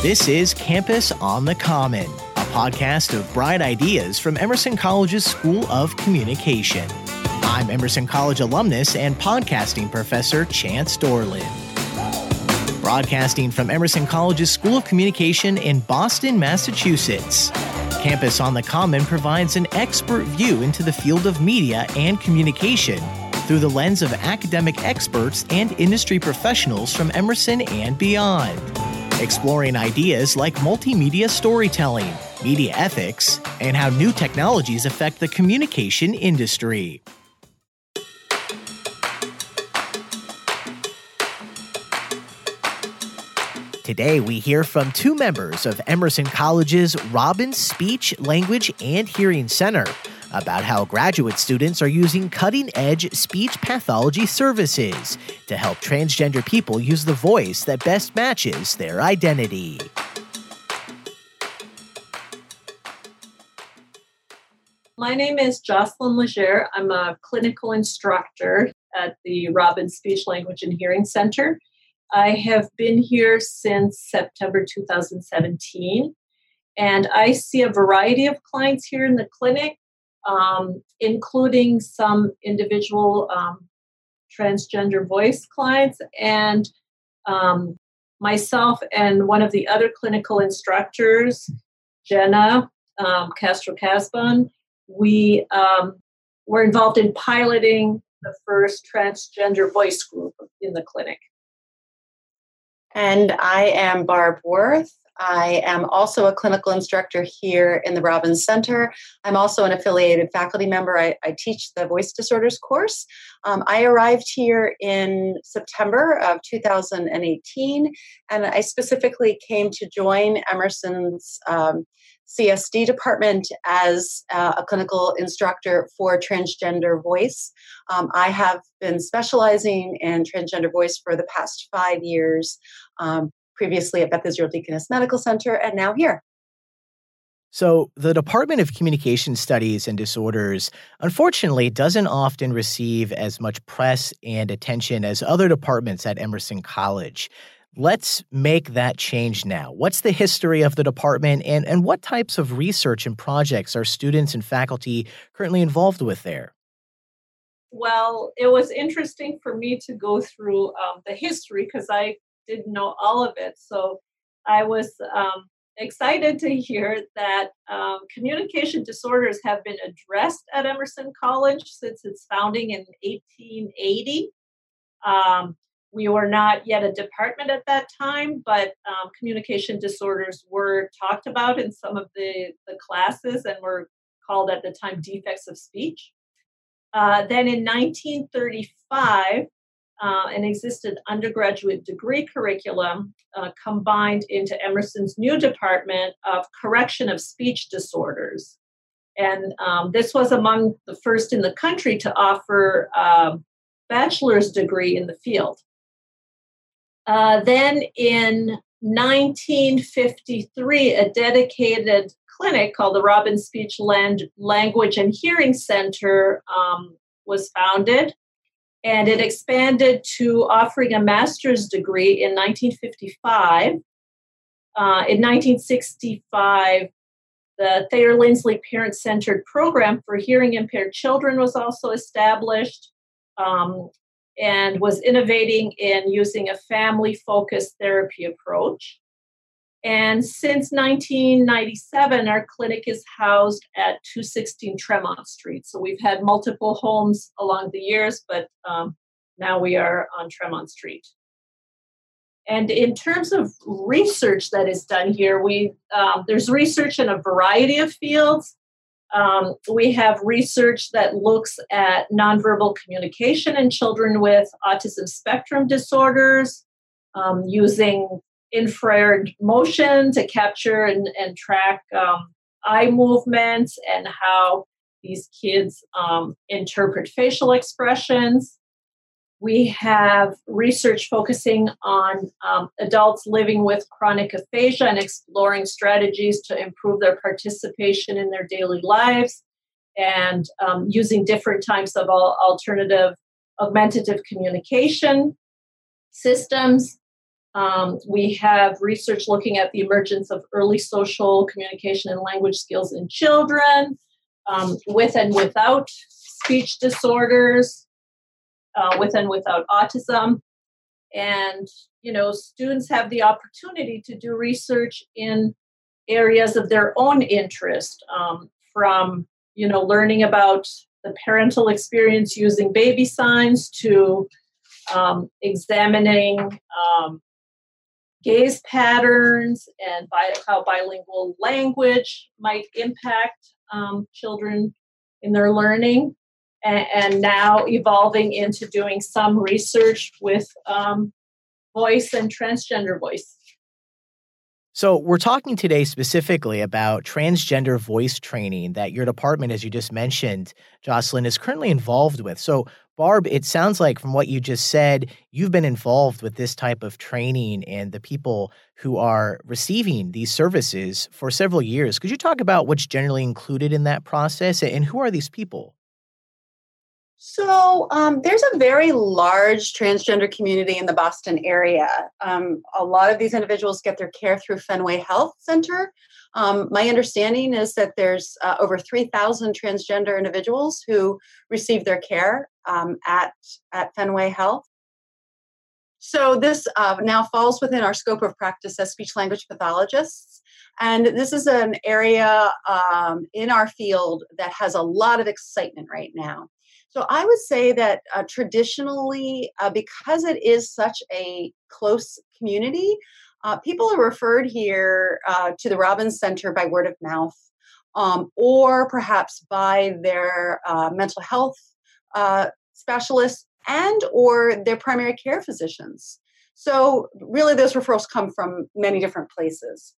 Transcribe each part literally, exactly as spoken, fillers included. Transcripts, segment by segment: This is Campus on the Common, a podcast of bright ideas from Emerson College's School of Communication. I'm Emerson College alumnus and podcasting professor Chance Dorland. Broadcasting from Emerson College's School of Communication in Boston, Massachusetts, Campus on the Common provides an expert view into the field of media and communication through the lens of academic experts and industry professionals from Emerson and beyond, exploring ideas like multimedia storytelling, media ethics, and how new technologies affect the communication industry. Today, we hear from two members of Emerson College's Robbins Speech, Language, and Hearing Center about how graduate students are using cutting-edge speech pathology services to help transgender people use the voice that best matches their identity. My name is Jocelyne Leger. I'm a clinical instructor at the Robbins Speech, Language, and Hearing Center. I have been here since September two thousand seventeen, and I see a variety of clients here in the clinic, um, including some individual um, transgender voice clients, and um, myself and one of the other clinical instructors, Jenna um, Castro-Casbon, we um, were involved in piloting the first transgender voice group in the clinic. And I am Barb Worth. I am also a clinical instructor here in the Robbins Center. I'm also an affiliated faculty member. I, I teach the voice disorders course. Um, I arrived here in September of two thousand eighteen, and I specifically came to join Emerson's um, C S D department as uh, a clinical instructor for transgender voice. Um, I have been specializing in transgender voice for the past five years, um, previously at Beth Israel Deaconess Medical Center, and now here. So the Department of Communication Studies and Disorders, unfortunately, doesn't often receive as much press and attention as other departments at Emerson College. Let's make that change now. What's the history of the department, and, and what types of research and projects are students and faculty currently involved with there? Well, it was interesting for me to go through um, the history because I didn't know all of it. So I was um, excited to hear that um, communication disorders have been addressed at Emerson College since its founding in eighteen eighty. Um, We were not yet a department at that time, but um, communication disorders were talked about in some of the, the classes and were called at the time defects of speech. Uh, then in nineteen thirty-five, uh, an existing undergraduate degree curriculum uh, combined into Emerson's new department of correction of speech disorders. And um, this was among the first in the country to offer a bachelor's degree in the field. Uh, then in nineteen fifty-three, a dedicated clinic called the Robbins Speech, Language, and Hearing Center um, was founded, and it expanded to offering a master's degree in nineteen fifty-five. Uh, in nineteen sixty-five, the Thayer Lindsley Parent-Centered Program for Hearing Impaired Children was also established, Um, and was innovating in using a family-focused therapy approach. And since nineteen ninety-seven, our clinic is housed at two sixteen Tremont Street. So we've had multiple homes along the years, but um, now we are on Tremont Street. And in terms of research that is done here, we um, there's research in a variety of fields. Um, we have research that looks at nonverbal communication in children with autism spectrum disorders, um, using infrared motion to capture and, and track um, eye movements and how these kids um, interpret facial expressions. We have research focusing on um, adults living with chronic aphasia and exploring strategies to improve their participation in their daily lives and um, using different types of alternative augmentative communication systems. Um, we have research looking at the emergence of early social communication and language skills in children um, with and without speech disorders, uh, with and without autism. And, you know, students have the opportunity to do research in areas of their own interest, um, from, you know, learning about the parental experience using baby signs to um, examining um, gaze patterns and bi- how bilingual language might impact um, children in their learning, and, and now evolving into doing some research with um, voice and transgender voice. So we're talking today specifically about transgender voice training that your department, as you just mentioned, Jocelyne, is currently involved with. So, Barb, it sounds like from what you just said, you've been involved with this type of training and the people who are receiving these services for several years. Could you talk about what's generally included in that process and who are these people? So um, there's a very large transgender community in the Boston area. Um, a lot of these individuals get their care through Fenway Health Center. Um, my understanding is that there's uh, over three thousand transgender individuals who receive their care um, at, at Fenway Health. So this uh, now falls within our scope of practice as speech language pathologists. And this is an area um, in our field that has a lot of excitement right now. So I would say that uh, traditionally, uh, because it is such a close community, uh, people are referred here uh, to the Robbins Center by word of mouth, um, or perhaps by their uh, mental health uh, specialists and or their primary care physicians. So really, those referrals come from many different places.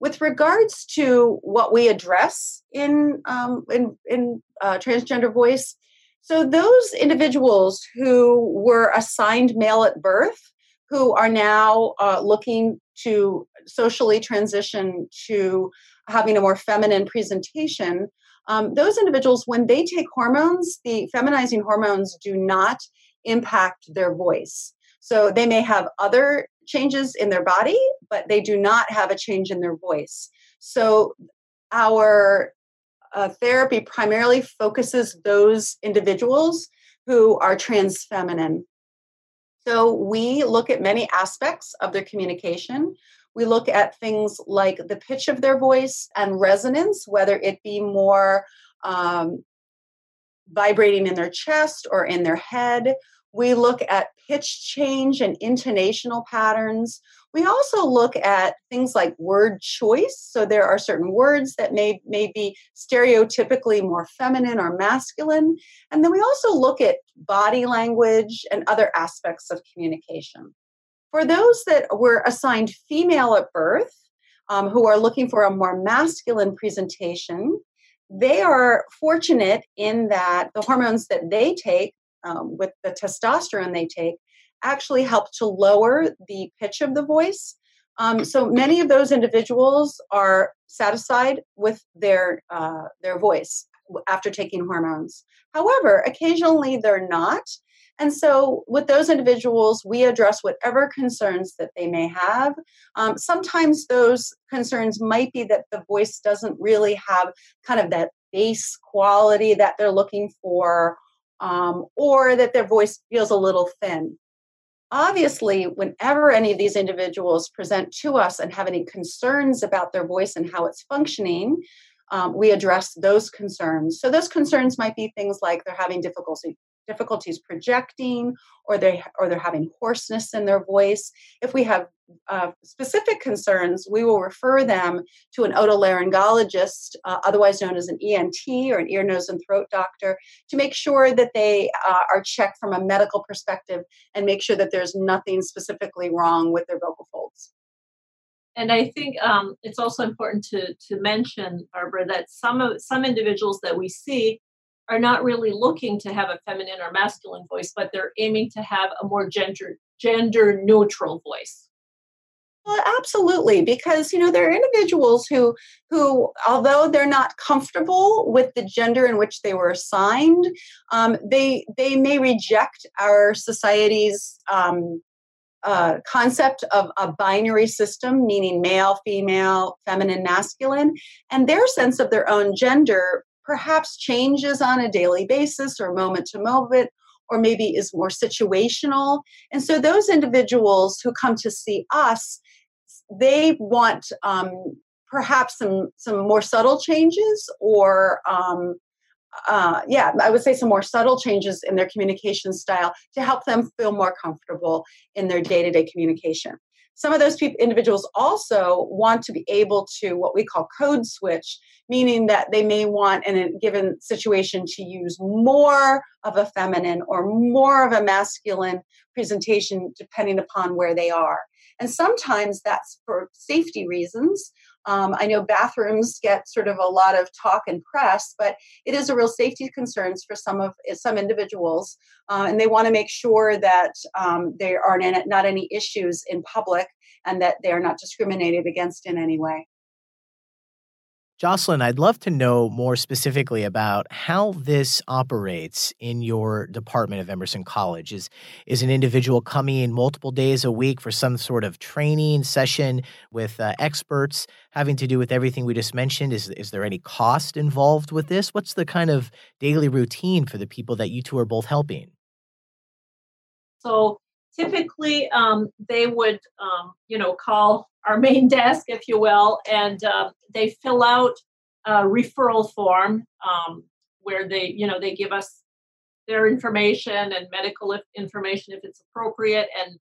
With regards to what we address in um, in, in uh, transgender voice, so those individuals who were assigned male at birth, who are now uh, looking to socially transition to having a more feminine presentation, um, those individuals, when they take hormones, the feminizing hormones do not impact their voice. So they may have other changes in their body, but they do not have a change in their voice. So our Uh, therapy primarily focuses those individuals who are trans feminine. So we look at many aspects of their communication. We look at things like the pitch of their voice and resonance, whether it be more um, vibrating in their chest or in their head. We look at pitch change and intonational patterns. We also look at things like word choice. So there are certain words that may, may be stereotypically more feminine or masculine. And then we also look at body language and other aspects of communication. For those that were assigned female at birth, um, who are looking for a more masculine presentation, they are fortunate in that the hormones that they take, um, with the testosterone they take, actually help to lower the pitch of the voice. Um, so many of those individuals are satisfied with their uh, their voice after taking hormones. However, occasionally they're not. And so with those individuals, we address whatever concerns that they may have. Um, sometimes those concerns might be that the voice doesn't really have kind of that bass quality that they're looking for, um, or that their voice feels a little thin. Obviously, whenever any of these individuals present to us and have any concerns about their voice and how it's functioning, um, we address those concerns. So those concerns might be things like they're having difficulty, difficulties projecting, or they or they're having hoarseness in their voice. If we have uh, specific concerns, we will refer them to an otolaryngologist, uh, otherwise known as an E N T or an ear, nose, and throat doctor, to make sure that they uh, are checked from a medical perspective and make sure that there's nothing specifically wrong with their vocal folds. And I think um, it's also important to to mention, Barbara, that some of some individuals that we see are not really looking to have a feminine or masculine voice, but they're aiming to have a more gender gender neutral voice. Well, absolutely, because you know there are individuals who who, although they're not comfortable with the gender in which they were assigned, um, they they may reject our society's um, uh, concept of a binary system, meaning male, female, feminine, masculine, and their sense of their own gender perhaps changes on a daily basis or moment to moment, or maybe is more situational. And so those individuals who come to see us, they want um, perhaps some, some more subtle changes or um, Uh, yeah, I would say some more subtle changes in their communication style to help them feel more comfortable in their day-to-day communication. Some of those people, individuals also want to be able to what we call code switch, meaning that they may want in a given situation to use more of a feminine or more of a masculine presentation depending upon where they are. And sometimes that's for safety reasons. Um, I know bathrooms get sort of a lot of talk and press, but it is a real safety concern for some of some individuals, uh, and they want to make sure that um, there are not any issues in public and that they are not discriminated against in any way. Jocelyne, I'd love to know more specifically about how this operates in your department of Emerson College. Is, is an individual coming in multiple days a week for some sort of training session with uh, experts having to do with everything we just mentioned? Is, is there any cost involved with this? What's the kind of daily routine for the people that you two are both helping? So typically um, they would, um, you know, call our main desk, if you will, and uh, they fill out a referral form um, where they, you know, they give us their information and medical information if it's appropriate and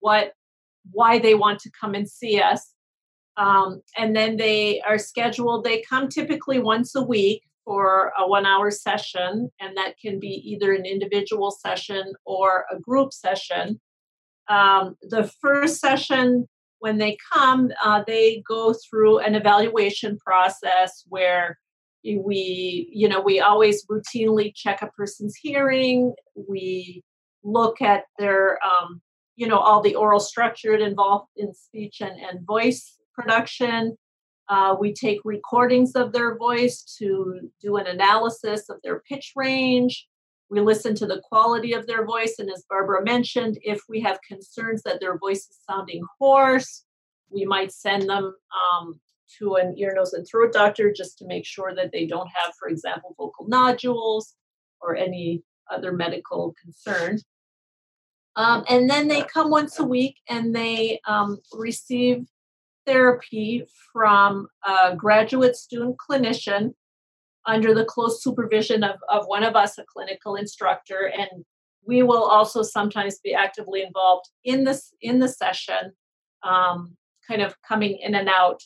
what, why they want to come and see us. Um, and then they are scheduled, they come typically once a week for a one hour session, and that can be either an individual session or a group session. Um, the first session, when they come, uh, they go through an evaluation process where we, you know, we always routinely check a person's hearing. We look at their, um, you know, all the oral structure involved in speech and, and voice production. Uh, we take recordings of their voice to do an analysis of their pitch range. We listen to the quality of their voice. And as Barbara mentioned, if we have concerns that their voice is sounding hoarse, we might send them um, to an ear, nose, and throat doctor just to make sure that they don't have, for example, vocal nodules or any other medical concern. Um, and then they come once a week and they um, receive therapy from a graduate student clinician under the close supervision of, of one of us, a clinical instructor, and we will also sometimes be actively involved in this in the session, um, kind of coming in and out,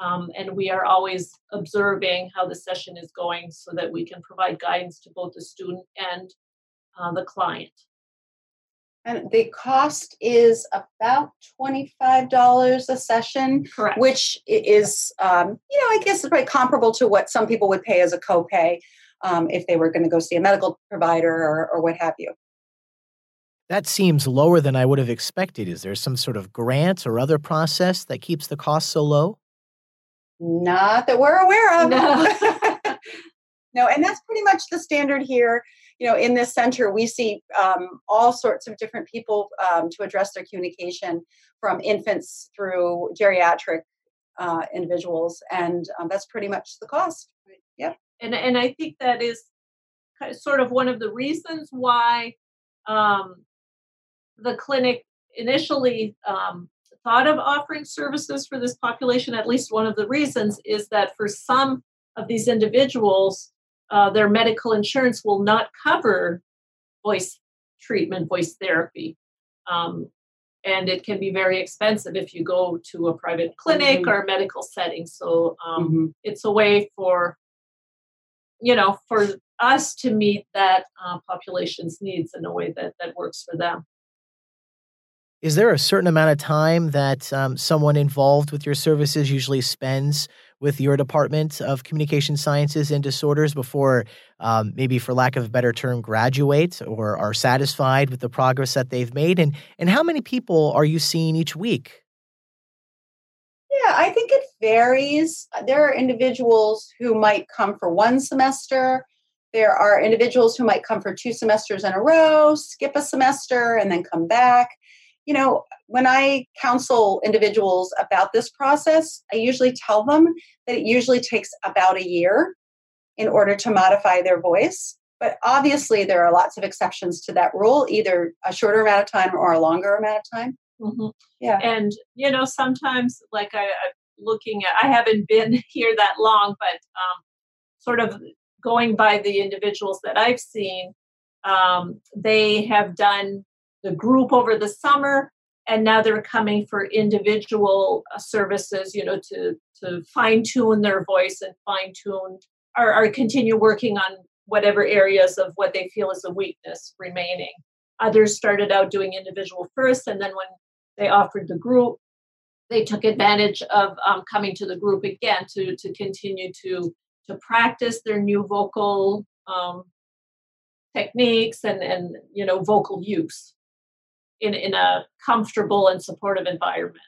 um, and we are always observing how the session is going so that we can provide guidance to both the student and uh, the client. And the cost is about twenty-five dollars a session. Correct. Which is, um, you know, I guess it's probably comparable to what some people would pay as a copay um, if they were going to go see a medical provider or, or what have you. That seems lower than I would have expected. Is there some sort of grant or other process that keeps the cost so low? Not that we're aware of. No, no, and that's pretty much the standard here. You know, in this center, we see um, all sorts of different people um, to address their communication, from infants through geriatric uh, individuals, and um, that's pretty much the cost. Yeah, and and I think that is sort of one of the reasons why um, the clinic initially um, thought of offering services for this population. At least one of the reasons is that for some of these individuals, Uh, their medical insurance will not cover voice treatment, voice therapy. Um, and it can be very expensive if you go to a private clinic mm-hmm. or a medical setting. So um, mm-hmm. it's a way for, you know, for us to meet that uh, population's needs in a way that, that works for them. Is there a certain amount of time that um, someone involved with your services usually spends with your Department of Communication Sciences and Disorders before um, maybe, for lack of a better term, graduate or are satisfied with the progress that they've made? And, and how many people are you seeing each week? Yeah, I think it varies. There are individuals who might come for one semester. There are individuals who might come for two semesters in a row, skip a semester, and then come back. you know, when I counsel individuals about this process, I usually tell them that it usually takes about a year in order to modify their voice. But obviously, there are lots of exceptions to that rule, either a shorter amount of time or a longer amount of time. Mm-hmm. Yeah. And, you know, sometimes like I, I'm looking at, I haven't been here that long, but um, sort of going by the individuals that I've seen, um, they have done the group over the summer, and now they're coming for individual uh, services, you know, to, to fine tune their voice and fine tune or, or continue working on whatever areas of what they feel is a weakness remaining. Others started out doing individual first, and then when they offered the group, they took advantage of um, coming to the group again to, to continue to, to practice their new vocal um, techniques and, and, you know, vocal use in, in a comfortable and supportive environment.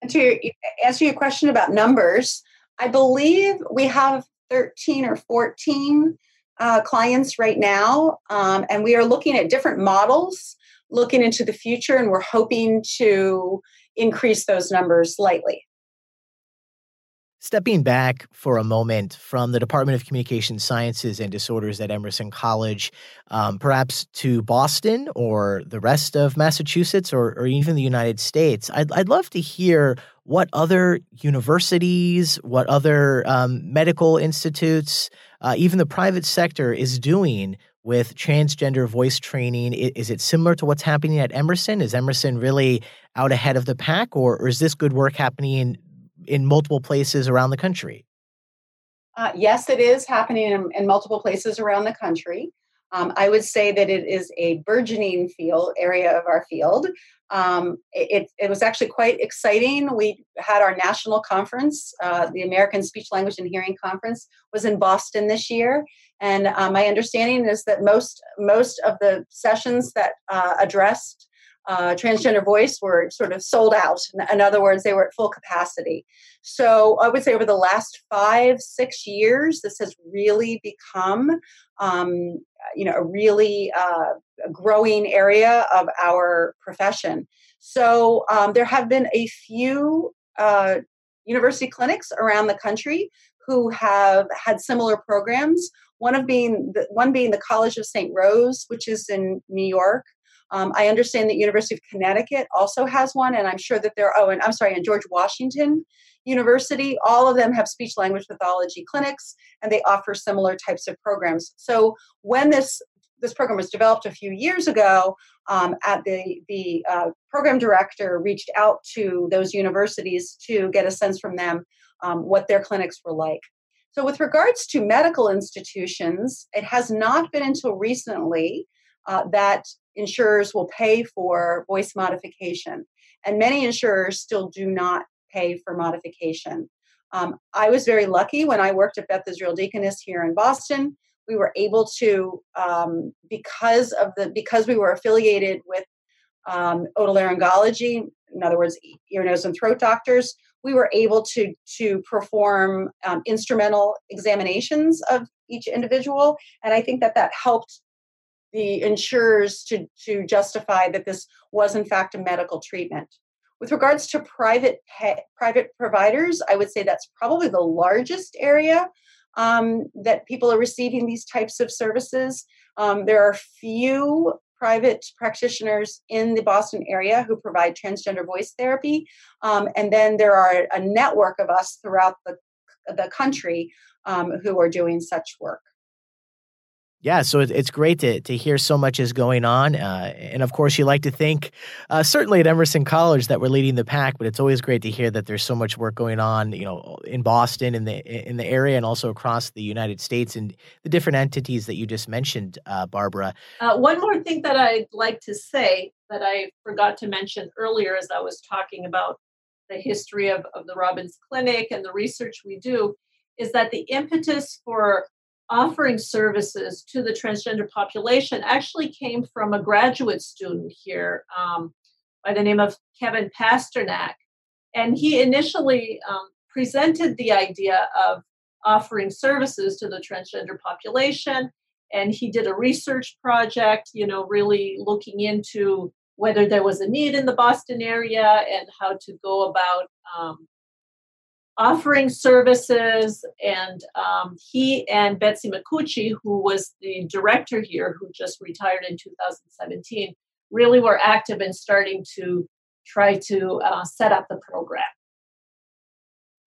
And to answer your question about numbers, I believe we have thirteen or fourteen uh, clients right now, um, and we are looking at different models, looking into the future, and we're hoping to increase those numbers slightly. Stepping back for a moment from the Department of Communication Sciences and Disorders at Emerson College, um, perhaps to Boston or the rest of Massachusetts or, or even the United States, I'd, I'd love to hear what other universities, what other um, medical institutes, uh, even the private sector is doing with transgender voice training. Is it similar to what's happening at Emerson? Is Emerson really out ahead of the pack, or, or is this good work happening in in multiple places around the country? Uh, yes, it is happening in, in multiple places around the country. Um, I would say that it is a burgeoning field, area of our field. Um, it, it was actually quite exciting. We had our national conference, uh, the American Speech, Language, and Hearing Conference was in Boston this year. And uh, my understanding is that most, most of the sessions that uh, addressed Uh, transgender voice were sort of sold out. In other words, they were at full capacity. So I would say over the last five, six years, this has really become, um, you know, a really uh, growing area of our profession. So um, there have been a few uh, university clinics around the country who have had similar programs. One of being the, one being the College of Saint Rose, which is in New York. Um, I understand that University of Connecticut also has one, and I'm sure that there. Oh, and I'm sorry, and George Washington University. All of them have speech language pathology clinics, and they offer similar types of programs. So when this this program was developed a few years ago, um, at the the uh, program director reached out to those universities to get a sense from them um, what their clinics were like. So with regards to medical institutions, it has not been until recently uh, that insurers will pay for voice modification, and many insurers still do not pay for modification. Um, I was very lucky when I worked at Beth Israel Deaconess here in Boston. We were able to, um, because of the because we were affiliated with um, otolaryngology, in other words, ear, nose, and throat doctors. We were able to to perform um, instrumental examinations of each individual, and I think that that helped the insurers to, to justify that this was in fact a medical treatment. With regards to private pay, private providers, I would say that's probably the largest area um, that people are receiving these types of services. Um, there are few private practitioners in the Boston area who provide transgender voice therapy. Um, and then there are a network of us throughout the, the country um, who are doing such work. Yeah, so it's great to to hear so much is going on. Uh, and of course, you like to think, uh, certainly at Emerson College, that we're leading the pack, but it's always great to hear that there's so much work going on, you know, in Boston, in the in the area, and also across the United States and the different entities that you just mentioned, uh, Barbara. Uh, one more thing that I'd like to say that I forgot to mention earlier as I was talking about the history of, of the Robbins Clinic and the research we do is that the impetus for offering services to the transgender population actually came from a graduate student here um, by the name of Kevin Pasternak. And he initially um, presented the idea of offering services to the transgender population. And he did a research project, you know, really looking into whether there was a need in the Boston area and how to go about um, offering services. And um, he and Betsy Micucci, who was the director here, who just retired in two thousand seventeen, really were active in starting to try to uh, set up the program.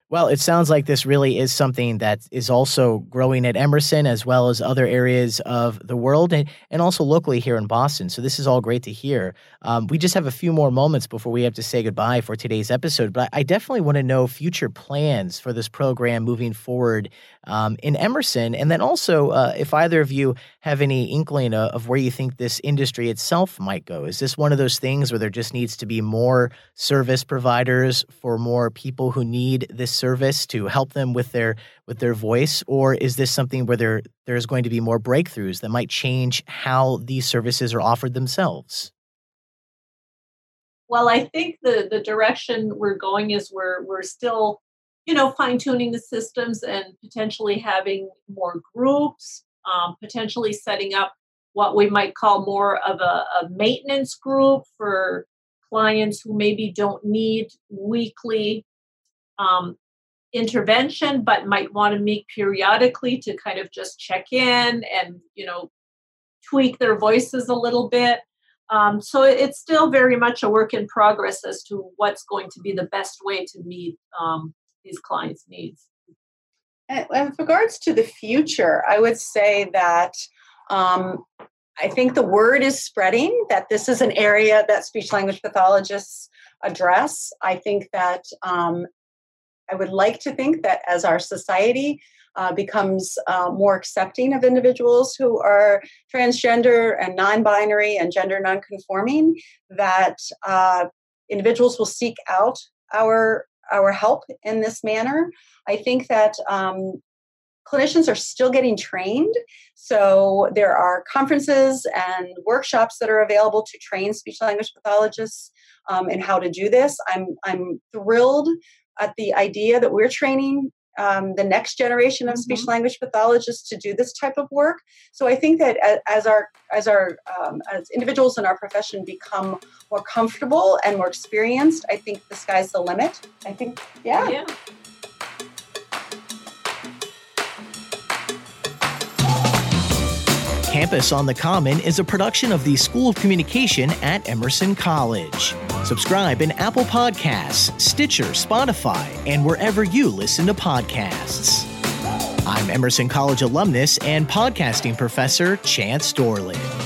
Well, it sounds like this really is something that is also growing at Emerson as well as other areas of the world and, and also locally here in Boston. So this is all great to hear. Um, we just have a few more moments before we have to say goodbye for today's episode. But I definitely want to know future plans for this program moving forward um, in Emerson. And then also, uh, if either of you have any inkling uh, of where you think this industry itself might go. Is this one of those things where there just needs to be more service providers for more people who need this service to help them with their with their voice, or is this something where there there's going to be more breakthroughs that might change how these services are offered themselves? Well, I think the the direction we're going is we're we're still, you know, fine-tuning the systems and potentially having more groups, um, potentially setting up what we might call more of a, a maintenance group for clients who maybe don't need weekly Um, intervention, but might want to meet periodically to kind of just check in and, you know, tweak their voices a little bit. Um, so it's still very much a work in progress as to what's going to be the best way to meet um, these clients' needs. And, and with regards to the future, I would say that um, I think the word is spreading that this is an area that speech language pathologists address. I think that um, I would like to think that as our society uh, becomes uh, more accepting of individuals who are transgender and non-binary and gender non-conforming, that uh, individuals will seek out our our help in this manner. I think that um, clinicians are still getting trained. So there are conferences and workshops that are available to train speech language pathologists um, in how to do this. I'm I'm thrilled at the idea that we're training um, the next generation of speech language pathologists to do this type of work. So I think that as our as our um, as individuals in our profession become more comfortable and more experienced, I think the sky's the limit. I think, yeah. yeah. Campus on the Common is a production of the School of Communication at Emerson College. Subscribe in Apple Podcasts, Stitcher, Spotify, and wherever you listen to podcasts. I'm Emerson College alumnus and podcasting professor Chance Dorland.